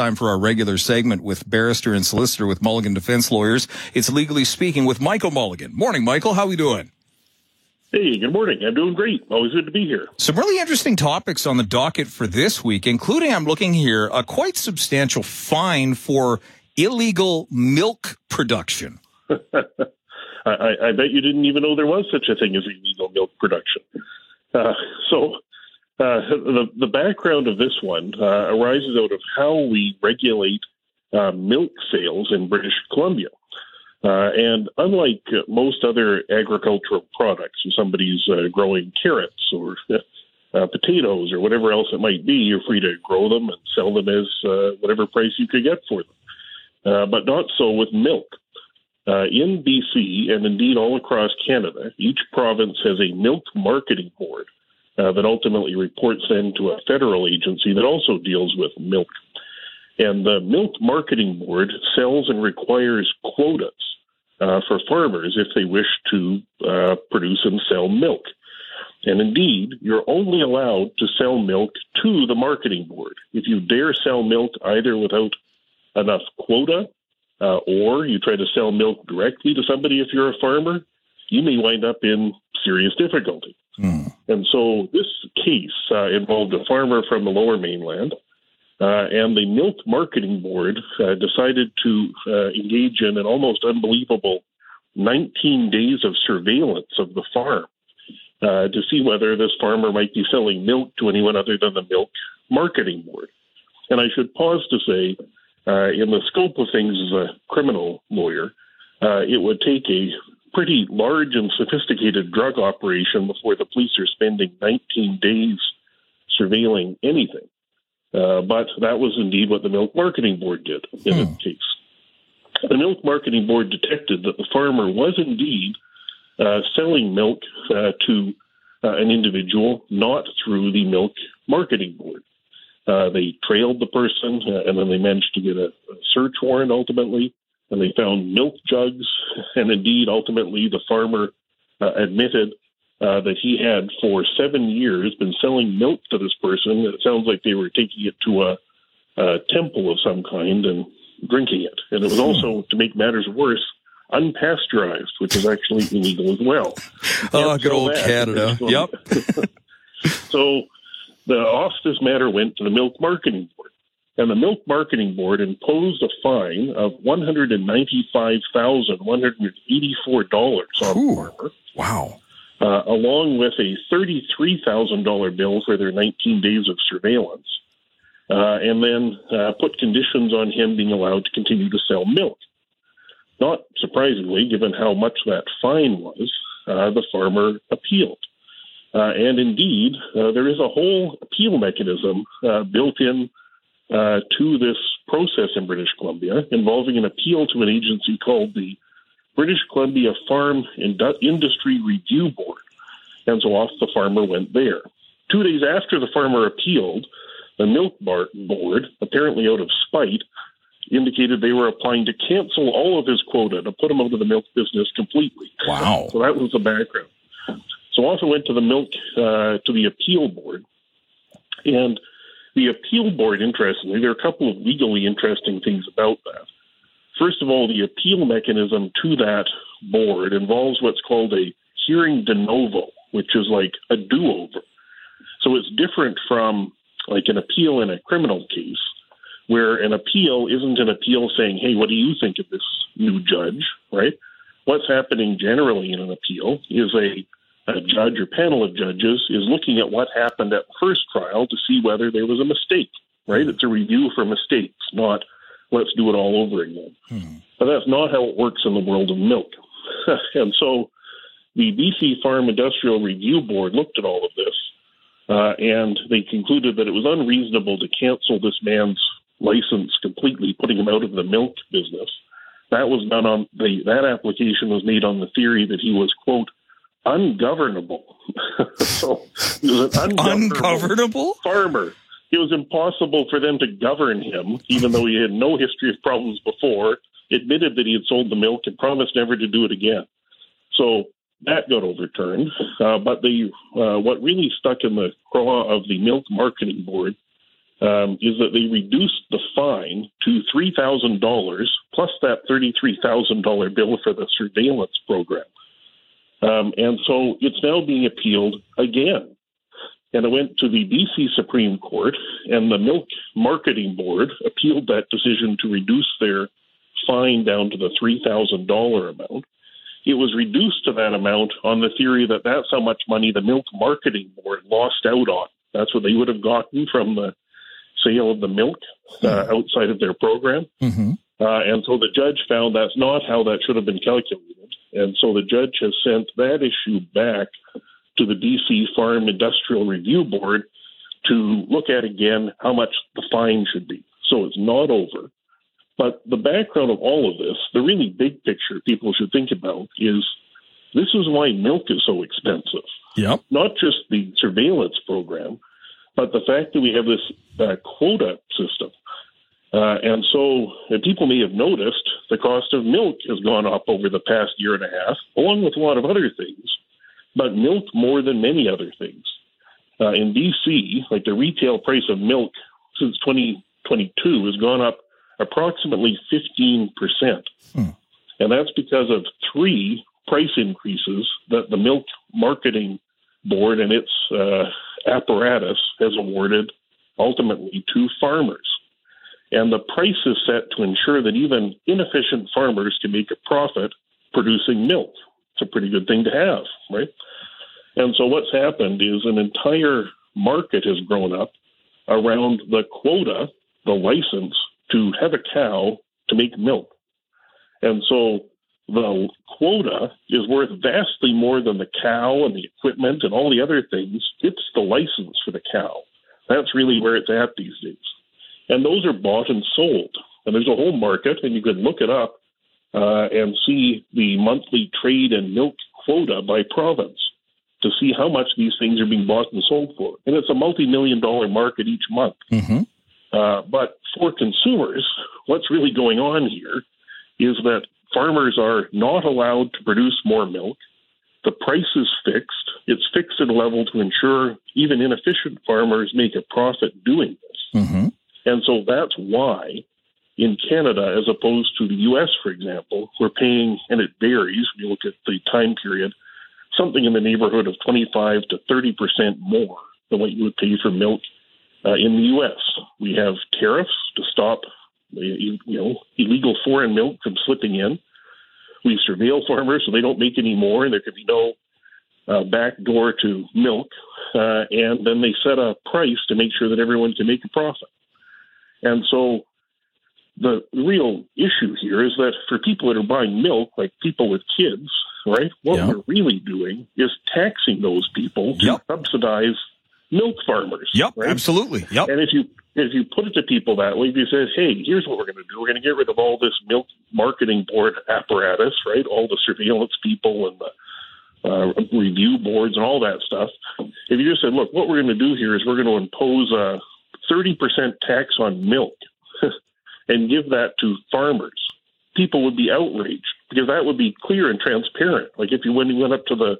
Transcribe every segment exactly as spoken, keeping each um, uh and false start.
time for our regular segment with barrister and solicitor with Mulligan Defense Lawyers. It's Legally Speaking with Michael Mulligan. Morning, Michael. How are we doing? Hey, good morning. I'm doing great. Always good to be here. Some really interesting topics on the docket for this week, including, I'm looking here, a quite substantial fine for illegal milk production. I, I bet you didn't even know there was such a thing as illegal milk production. Uh, so uh, the, the background of this one uh, arises out of how we regulate uh, milk sales in British Columbia. Uh, and unlike uh, most other agricultural products, if somebody's uh, growing carrots or uh, potatoes or whatever else it might be, you're free to grow them and sell them as uh, whatever price you could get for them. Uh, but not so with milk. Uh, in B C and indeed all across Canada, each province has a milk marketing board uh, that ultimately reports then to a federal agency that also deals with milk. And the Milk Marketing Board sells and requires quotas uh, for farmers if they wish to uh, produce and sell milk. And indeed, you're only allowed to sell milk to the marketing board. If you dare sell milk either without enough quota uh, or you try to sell milk directly to somebody if you're a farmer, you may wind up in serious difficulty. Mm. And so this case uh, involved a farmer from the Lower Mainland. Uh, and the Milk Marketing Board uh, decided to uh, engage in an almost unbelievable nineteen days of surveillance of the farm uh, to see whether this farmer might be selling milk to anyone other than the Milk Marketing Board. And I should pause to say, uh, in the scope of things as a criminal lawyer, uh, it would take a pretty large and sophisticated drug operation before the police are spending nineteen days surveilling anything. Uh, but that was indeed what the Milk Marketing Board did in hmm. this case. The Milk Marketing Board detected that the farmer was indeed uh, selling milk uh, to uh, an individual, not through the Milk Marketing Board. Uh, they trailed the person, uh, and then they managed to get a, a search warrant ultimately, and they found milk jugs. And indeed, ultimately, the farmer uh, admitted Uh, that he had for seven years been selling milk to this person. It sounds like they were taking it to a, a temple of some kind and drinking it. And it was also, to make matters worse, unpasteurized, which is actually illegal as well. Oh, good old Canada. Yep. So the off this matter went to the Milk Marketing Board. And the Milk Marketing Board imposed a fine of one hundred ninety-five thousand one hundred eighty-four dollars on Ooh, the farmer. Wow. Uh, along with a thirty-three thousand dollars bill for their nineteen days of surveillance, uh, and then uh, put conditions on him being allowed to continue to sell milk. Not surprisingly, given how much that fine was, uh, the farmer appealed. Uh, and indeed, uh, there is a whole appeal mechanism uh, built in uh, to this process in British Columbia involving an appeal to an agency called the British Columbia Farm and Industry Review Board, and so off the farmer went there. Two days after the farmer appealed, the Milk Bar Board, apparently out of spite, indicated they were applying to cancel all of his quota to put him out of the milk business completely. Wow! So that was the background. So off it went to the milk uh, to the appeal board, and the appeal board. Interestingly, there are a couple of legally interesting things about that. First of all, the appeal mechanism to that board involves what's called a hearing de novo, which is like a do-over. So it's different from like an appeal in a criminal case, where an appeal isn't an appeal saying, hey, what do you think of this new judge, right? What's happening generally in an appeal is a, a judge or panel of judges is looking at what happened at the first trial to see whether there was a mistake, right? It's a review for mistakes, not let's do it all over again. Hmm. But that's not how it works in the world of milk. And so the B C Farm Industrial Review Board looked at all of this, uh, and they concluded that it was unreasonable to cancel this man's license completely, putting him out of the milk business. That was done on the, that application was made on the theory that he was, quote, ungovernable. So he was an ungovernable, ungovernable? farmer. It was impossible for them to govern him, even though he had no history of problems before, admitted that he had sold the milk and promised never to do it again. So that got overturned. Uh, but the uh, what really stuck in the craw of the Milk Marketing Board um, is that they reduced the fine to three thousand dollars plus that thirty-three thousand dollars bill for the surveillance program. Um, and so it's now being appealed again. And it went to the B C Supreme Court, and the Milk Marketing Board appealed that decision to reduce their fine down to the three thousand dollars amount. It was reduced to that amount on the theory that that's how much money the Milk Marketing Board lost out on. That's what they would have gotten from the sale of the milk uh, outside of their program. Mm-hmm. Uh, and so the judge found that's not how that should have been calculated. And so the judge has sent that issue back to the B C Farm Industrial Review Board to look at again how much the fine should be. So it's not over. But the background of all of this, the really big picture people should think about is this is why milk is so expensive. Yep. Not just the surveillance program, but the fact that we have this uh, quota system. Uh, and so and people may have noticed the cost of milk has gone up over the past year and a half, along with a lot of other things, but milk more than many other things. Uh, in B C, like the retail price of milk since twenty twenty-two has gone up approximately fifteen percent. Hmm. And that's because of three price increases that the Milk Marketing Board and its uh, apparatus has awarded ultimately to farmers. And the price is set to ensure that even inefficient farmers can make a profit producing milk. It's a pretty good thing to have, right? And so what's happened is an entire market has grown up around the quota, the license, to have a cow to make milk. And so the quota is worth vastly more than the cow and the equipment and all the other things. It's the license for the cow. That's really where it's at these days. And those are bought and sold. And there's a whole market, and you can look it up uh, and see the monthly trade and milk quota by province to see how much these things are being bought and sold for. And it's a multi-million dollar market each month. Mm-hmm. Uh, but for consumers, what's really going on here is that farmers are not allowed to produce more milk. The price is fixed. It's fixed at a level to ensure even inefficient farmers make a profit doing this. Mm-hmm. And so that's why in Canada, as opposed to the U S, for example, we're paying, and it varies, we look at the time period, something in the neighborhood of twenty-five to thirty percent more than what you would pay for milk uh, in the U S. We have tariffs to stop you know, illegal foreign milk from slipping in. We surveil farmers so they don't make any more, and there could be no uh, back door to milk. Uh, and then they set a price to make sure that everyone can make a profit. And so the real issue here is that for people that are buying milk, like people with kids, right, what yeah. we're really doing is taxing those people yep. to subsidize milk farmers. Yep, right? Absolutely. Yep. And if you if you put it to people that way, if you say, hey, here's what we're going to do. We're going to get rid of all this Milk Marketing Board apparatus, right, all the surveillance people and the uh, review boards and all that stuff. If you just said, look, what we're going to do here is we're going to impose a thirty percent tax on milk and give that to farmers, people would be outraged because that would be clear and transparent. Like if you went, you went up to the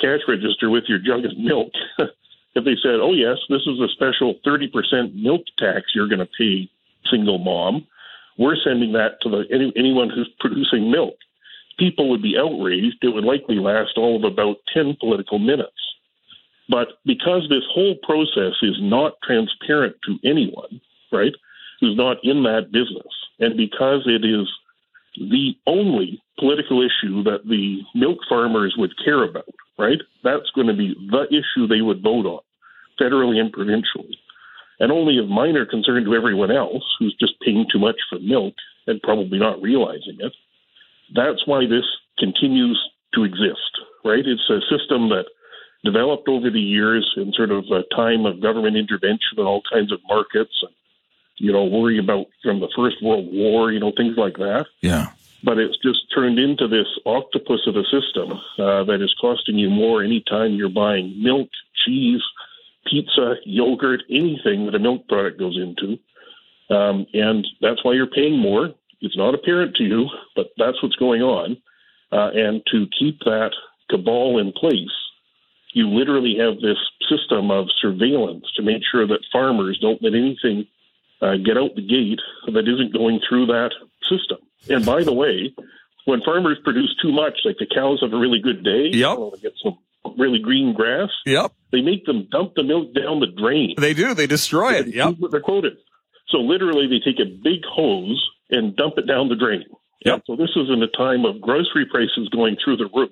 cash register with your jug of milk, if they said, oh, yes, this is a special thirty percent milk tax you're going to pay single mom, we're sending that to the any, anyone who's producing milk. People would be outraged. It would likely last all of about ten political minutes. But because this whole process is not transparent to anyone, right, who's not in that business, and because it is the only political issue that the milk farmers would care about, right, that's going to be the issue they would vote on, federally and provincially, and only of minor concern to everyone else who's just paying too much for milk and probably not realizing it. That's why this continues to exist, right? It's a system that developed over the years in sort of a time of government intervention in all kinds of markets, and, you know, worry about from the First World War, you know, things like that. Yeah. But it's just turned into this octopus of a system uh, that is costing you more any time you're buying milk, cheese, pizza, yogurt, anything that a milk product goes into. Um, and that's why you're paying more. It's not apparent to you, but that's what's going on. Uh, and to keep that cabal in place, you literally have this system of surveillance to make sure that farmers don't let anything uh, get out the gate that isn't going through that system. And by the way, when farmers produce too much, like the cows have a really good day, yep. they get some really green grass, yep. they make them dump the milk down the drain. They do. They destroy it. Yep. They're quoted. So literally they take a big hose and dump it down the drain. Yep. So this is in a time of grocery prices going through the roof,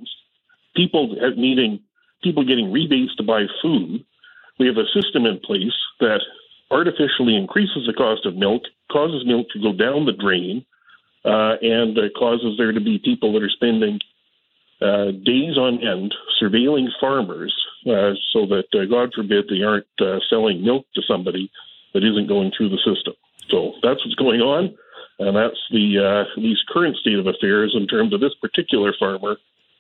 people needing, people getting rebates to buy food. We have a system in place that artificially increases the cost of milk, causes milk to go down the drain, uh, and uh, causes there to be people that are spending uh, days on end surveilling farmers uh, so that, uh, God forbid, they aren't uh, selling milk to somebody that isn't going through the system. So that's what's going on. And that's the uh, least current state of affairs in terms of this particular farmer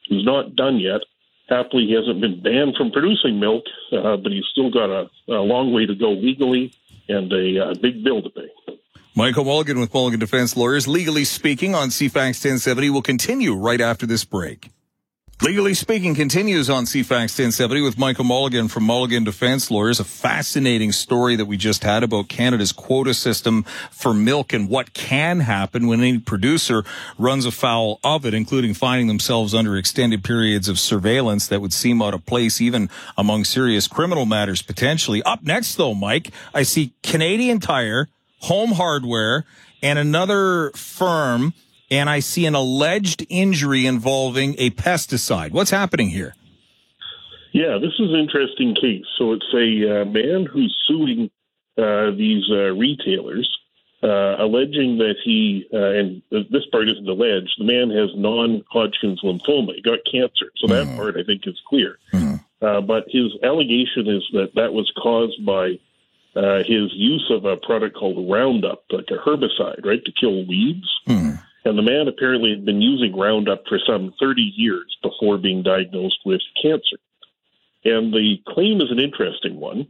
who's not done yet. Happily, he hasn't been banned from producing milk, uh, but he's still got a, a long way to go legally and a, a big bill to pay. Michael Mulligan with Mulligan Defense Lawyers, Legally Speaking on C FAX ten seventy. Will continue right after this break. Legally Speaking continues on C FAX ten seventy with Michael Mulligan from Mulligan Defense Lawyers. A fascinating story that we just had about Canada's quota system for milk and what can happen when any producer runs afoul of it, including finding themselves under extended periods of surveillance that would seem out of place even among serious criminal matters potentially. Up next, though, Mike, I see Canadian Tire, Home Hardware, and another firm, and I see an alleged injury involving a pesticide. What's happening here? Yeah, this is an interesting case. So it's a uh, man who's suing uh, these uh, retailers, uh, alleging that he, uh, and this part isn't alleged, the man has non-Hodgkin's lymphoma. He got cancer. So that mm. part, I think, is clear. Mm. Uh, but his allegation is that that was caused by uh, his use of a product called Roundup, like a herbicide, right, to kill weeds. Mm. And the man apparently had been using Roundup for some thirty years before being diagnosed with cancer. And the claim is an interesting one.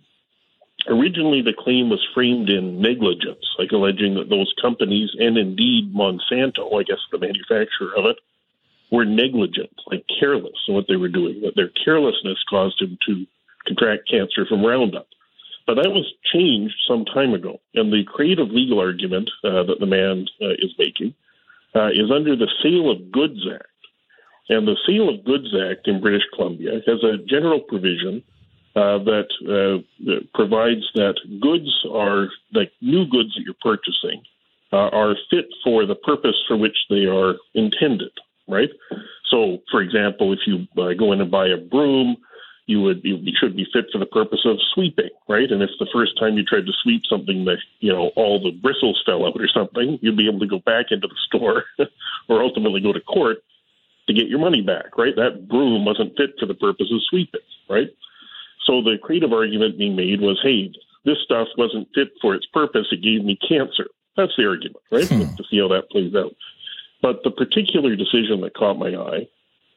Originally, the claim was framed in negligence, like alleging that those companies and indeed Monsanto, I guess the manufacturer of it, were negligent, like careless in what they were doing, that their carelessness caused him to contract cancer from Roundup. But that was changed some time ago. And the creative legal argument uh, that the man uh, is making Uh, is under the Sale of Goods Act. And the Sale of Goods Act in British Columbia has a general provision uh, that, uh, that provides that goods are, like new goods that you're purchasing, uh, are fit for the purpose for which they are intended, right? So, for example, if you uh, go in and buy a broom, you would you should be fit for the purpose of sweeping, right? And if the first time you tried to sweep something that, you know, all the bristles fell out or something, you'd be able to go back into the store or ultimately go to court to get your money back, right? That broom wasn't fit for the purpose of sweeping, right? So the creative argument being made was, hey, this stuff wasn't fit for its purpose. It gave me cancer. That's the argument, right? Hmm. Let's see how that plays out. But the particular decision that caught my eye,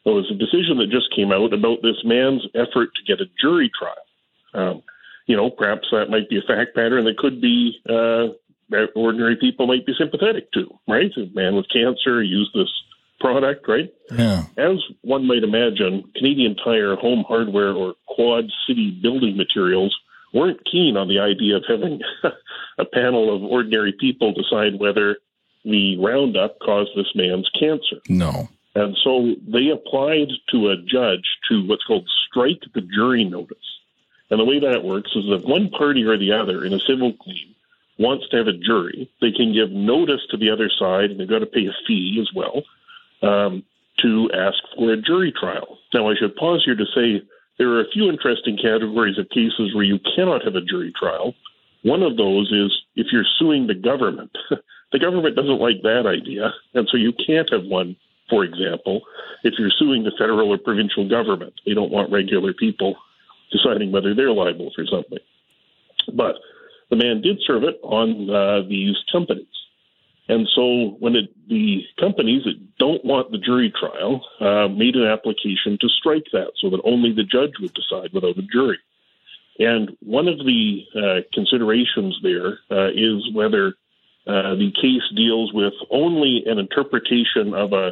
it was a decision that just came out about this man's effort to get a jury trial. Um, you know, perhaps that might be a fact pattern that could be uh, that ordinary people might be sympathetic to, right? A man with cancer used this product, right? Yeah. As one might imagine, Canadian Tire, Home Hardware, or Quad City Building Materials weren't keen on the idea of having a panel of ordinary people decide whether the Roundup caused this man's cancer. No. And so they applied to a judge to what's called strike the jury notice. And the way that works is that one party or the other in a civil claim wants to have a jury. They can give notice to the other side, and they've got to pay a fee as well, um, to ask for a jury trial. Now, I should pause here to say there are a few interesting categories of cases where you cannot have a jury trial. One of those is if you're suing the government. The government doesn't like that idea, and so you can't have one. For example, if you're suing the federal or provincial government, they don't want regular people deciding whether they're liable for something. But the man did serve it on uh, these companies. And so when it, the companies that don't want the jury trial uh, made an application to strike that so that only the judge would decide without a jury. And one of the uh, considerations there uh, is whether uh, the case deals with only an interpretation of a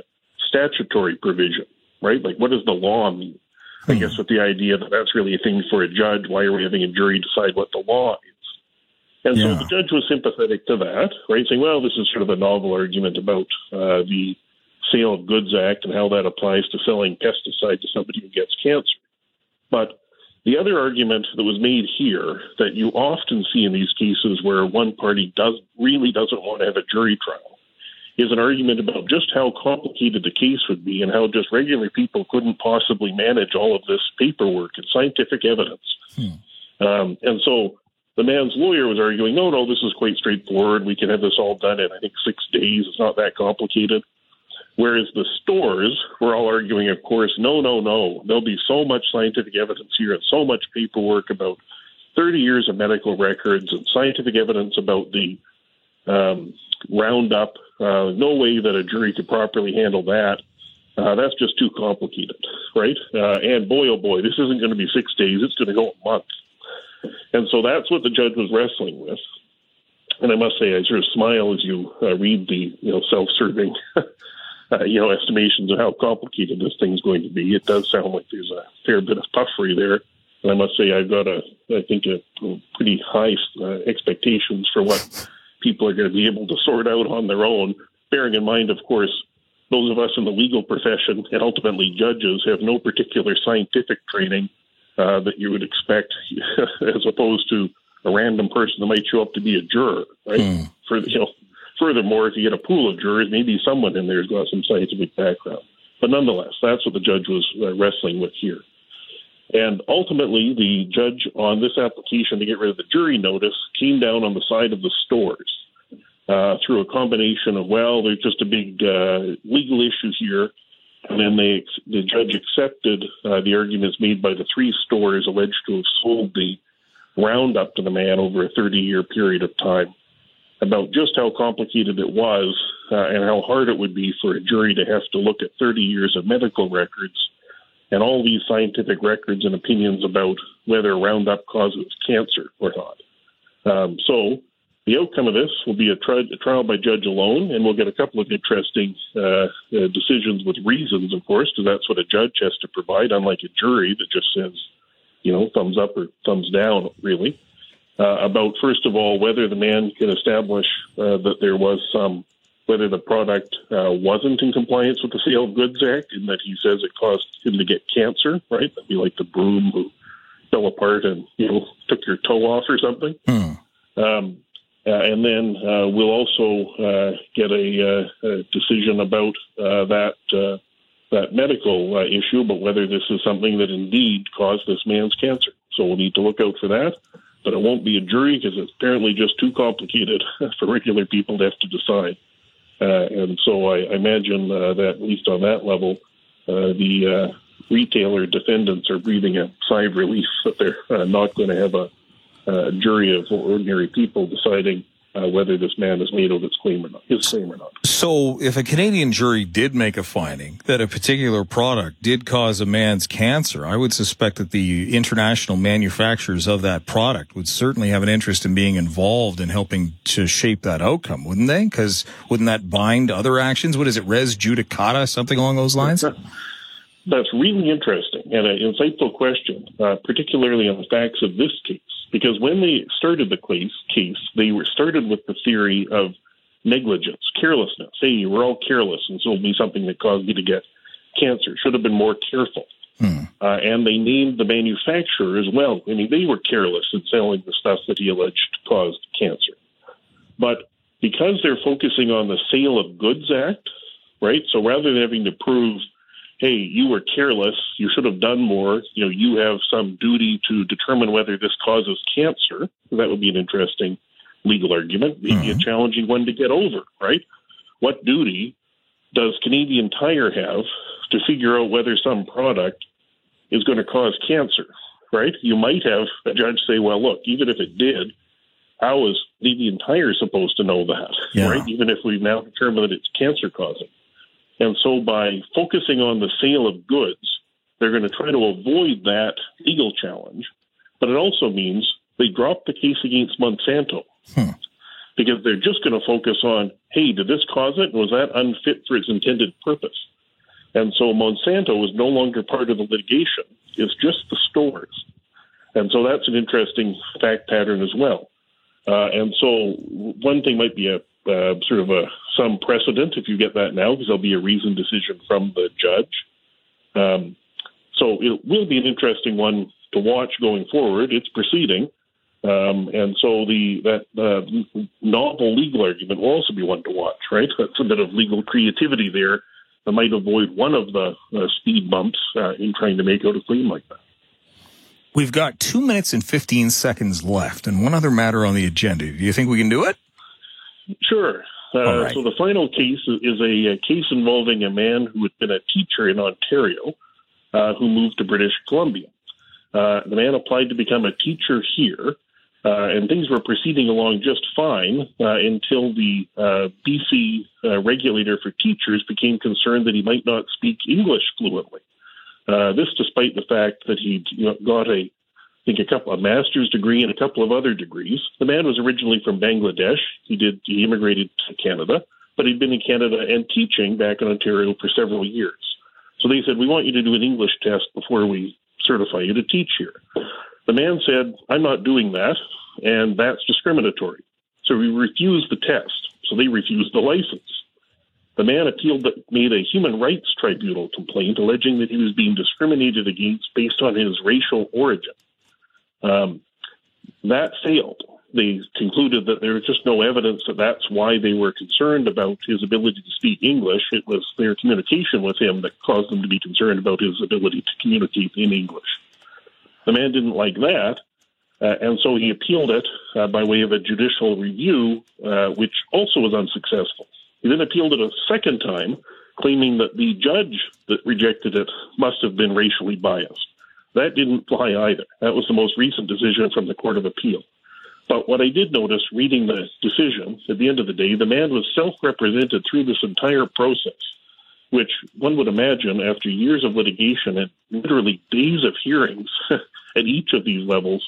statutory provision, right? Like, what does the law mean? I guess with the idea that that's really a thing for a judge. Why are we having a jury decide what the law is? And yeah. so the judge was sympathetic to that, right? Saying, well, this is sort of a novel argument about uh, the Sale of Goods Act and how that applies to selling pesticide to somebody who gets cancer. But the other argument that was made here that you often see in these cases where one party does really doesn't want to have a jury trial is an argument about just how complicated the case would be and how just regular people couldn't possibly manage all of this paperwork and scientific evidence. Hmm. Um, and so the man's lawyer was arguing, no, no, this is quite straightforward. We can have this all done in, I think, six days. It's not that complicated. Whereas the stores were all arguing, of course, no, no, no. There'll be so much scientific evidence here and so much paperwork about thirty years of medical records and scientific evidence about the um, Roundup. Uh, no way that a jury could properly handle that. Uh, that's just too complicated, right? Uh, and boy, oh boy, this isn't going to be six days. It's going to go a month. And so that's what the judge was wrestling with. And I must say, I sort of smile as you uh, read the you know self-serving Uh, you know, estimations of how complicated this thing's going to be. It does sound like there's a fair bit of puffery there. And I must say I've got, a, I think, a, a pretty high uh, expectations for what people are going to be able to sort out on their own, bearing in mind, of course, those of us in the legal profession and ultimately judges have no particular scientific training uh, that you would expect as opposed to a random person that might show up to be a juror, right? Mm. For, you know, Furthermore, if you get a pool of jurors, maybe someone in there has got some scientific background. But nonetheless, that's what the judge was uh, wrestling with here. And ultimately, the judge on this application to get rid of the jury notice came down on the side of the stores uh, through a combination of, well, there's just a big uh, legal issue here. And then they, the judge accepted uh, the arguments made by the three stores alleged to have sold the Roundup to the man over a thirty-year period of time, about just how complicated it was uh, and how hard it would be for a jury to have to look at thirty years of medical records and all these scientific records and opinions about whether Roundup causes cancer or not. Um, so the outcome of this will be a, tri- a trial by judge alone, and we'll get a couple of interesting uh, uh, decisions with reasons, of course, because that's what a judge has to provide, unlike a jury that just says, you know, thumbs up or thumbs down, really. Uh, about, first of all, whether the man can establish uh, that there was some, whether the product uh, wasn't in compliance with the Sale of Goods Act and that he says it caused him to get cancer, right? That'd be like the broom who fell apart and, you know, took your toe off or something. Mm. Um, uh, and then uh, we'll also uh, get a, uh, a decision about uh, that uh, that medical uh, issue, about whether this is something that indeed caused this man's cancer. So we'll need to look out for that. But it won't be a jury because it's apparently just too complicated for regular people to have to decide. Uh, and so I, I imagine uh, that, at least on that level, uh, the uh, retailer defendants are breathing a sigh of relief that they're uh, not going to have a, a jury of ordinary people deciding uh, whether this man has made out his claim or not. His claim or not. So if a Canadian jury did make a finding that a particular product did cause a man's cancer, I would suspect that the international manufacturers of that product would certainly have an interest in being involved in helping to shape that outcome, wouldn't they? Because wouldn't that bind other actions? What is it, res judicata, something along those lines? That's really interesting and an insightful question, uh, particularly on the facts of this case. Because when they started the case, they were started with the theory of negligence, carelessness. Hey, we're all careless, and so it'll be something that caused me to get cancer. Should have been more careful. Hmm. Uh, and they named the manufacturer as well. I mean, they were careless in selling the stuff that he alleged caused cancer. But because they're focusing on the Sale of Goods Act, right? So rather than having to prove, hey, you were careless, you should have done more, you know, you have some duty to determine whether this causes cancer. That would be an interesting legal argument, maybe mm-hmm. a challenging one to get over, right? What duty does Canadian Tire have to figure out whether some product is going to cause cancer, right? You might have a judge say, well, look, even if it did, how is Canadian Tire supposed to know that, yeah. right? Even if we've now determined that it's cancer-causing. And so by focusing on the sale of goods, they're going to try to avoid that legal challenge. But it also means they drop the case against Monsanto hmm. because they're just going to focus on, hey, did this cause it? Was that unfit for its intended purpose? And so Monsanto was no longer part of the litigation. It's just the stores. And so that's an interesting fact pattern as well. Uh, and so one thing might be a uh, sort of a some precedent if you get that now, because there'll be a reasoned decision from the judge. Um, so it will be an interesting one to watch going forward. It's proceeding. Um, and so the that uh, novel legal argument will also be one to watch, right? That's a bit of legal creativity there that might avoid one of the uh, speed bumps uh, in trying to make out a claim like that. We've got two minutes and fifteen seconds left, and one other matter on the agenda. Do you think we can do it? Sure. Uh, right. So the final case is a case involving a man who had been a teacher in Ontario uh, who moved to British Columbia. Uh, the man applied to become a teacher here, uh, and things were proceeding along just fine uh, until the uh, B C uh, regulator for teachers became concerned that he might not speak English fluently. Uh, this despite the fact that he you know, got a, I think, a couple a master's degree and a couple of other degrees. The man was originally from Bangladesh. He did he immigrated to Canada, but he'd been in Canada and teaching back in Ontario for several years. So they said, we want you to do an English test before we certify you to teach here. The man said, I'm not doing that, and that's discriminatory. So we refused the test. So they refused the license. The man appealed, that made a human rights tribunal complaint alleging that he was being discriminated against based on his racial origin. Um, that failed. They concluded that there was just no evidence that that's why they were concerned about his ability to speak English. It was their communication with him that caused them to be concerned about his ability to communicate in English. The man didn't like that, uh, and so he appealed it uh, by way of a judicial review, uh, which also was unsuccessful. He then appealed it a second time, claiming that the judge that rejected it must have been racially biased. That didn't fly either. That was the most recent decision from the Court of Appeal. But what I did notice reading the decision, at the end of the day, the man was self-represented through this entire process, which one would imagine after years of litigation and literally days of hearings at each of these levels,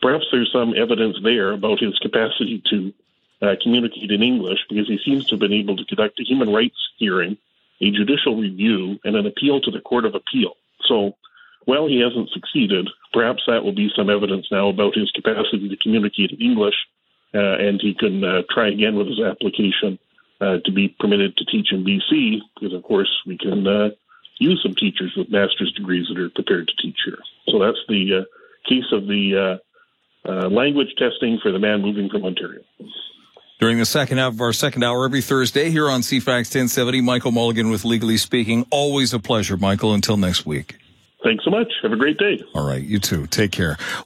perhaps there's some evidence there about his capacity to Uh, communicate in English, because he seems to have been able to conduct a human rights hearing, a judicial review, and an appeal to the Court of Appeal. So, well, he hasn't succeeded. Perhaps that will be some evidence now about his capacity to communicate in English, uh, and he can uh, try again with his application uh, to be permitted to teach in B C, because, of course, we can uh, use some teachers with master's degrees that are prepared to teach here. So that's the uh, case of the uh, uh, language testing for the man moving from Ontario. During the second half of our second hour every Thursday here on C FAX ten seventy, Michael Mulligan with Legally Speaking. Always a pleasure, Michael. Until next week. Thanks so much. Have a great day. All right. You too. Take care.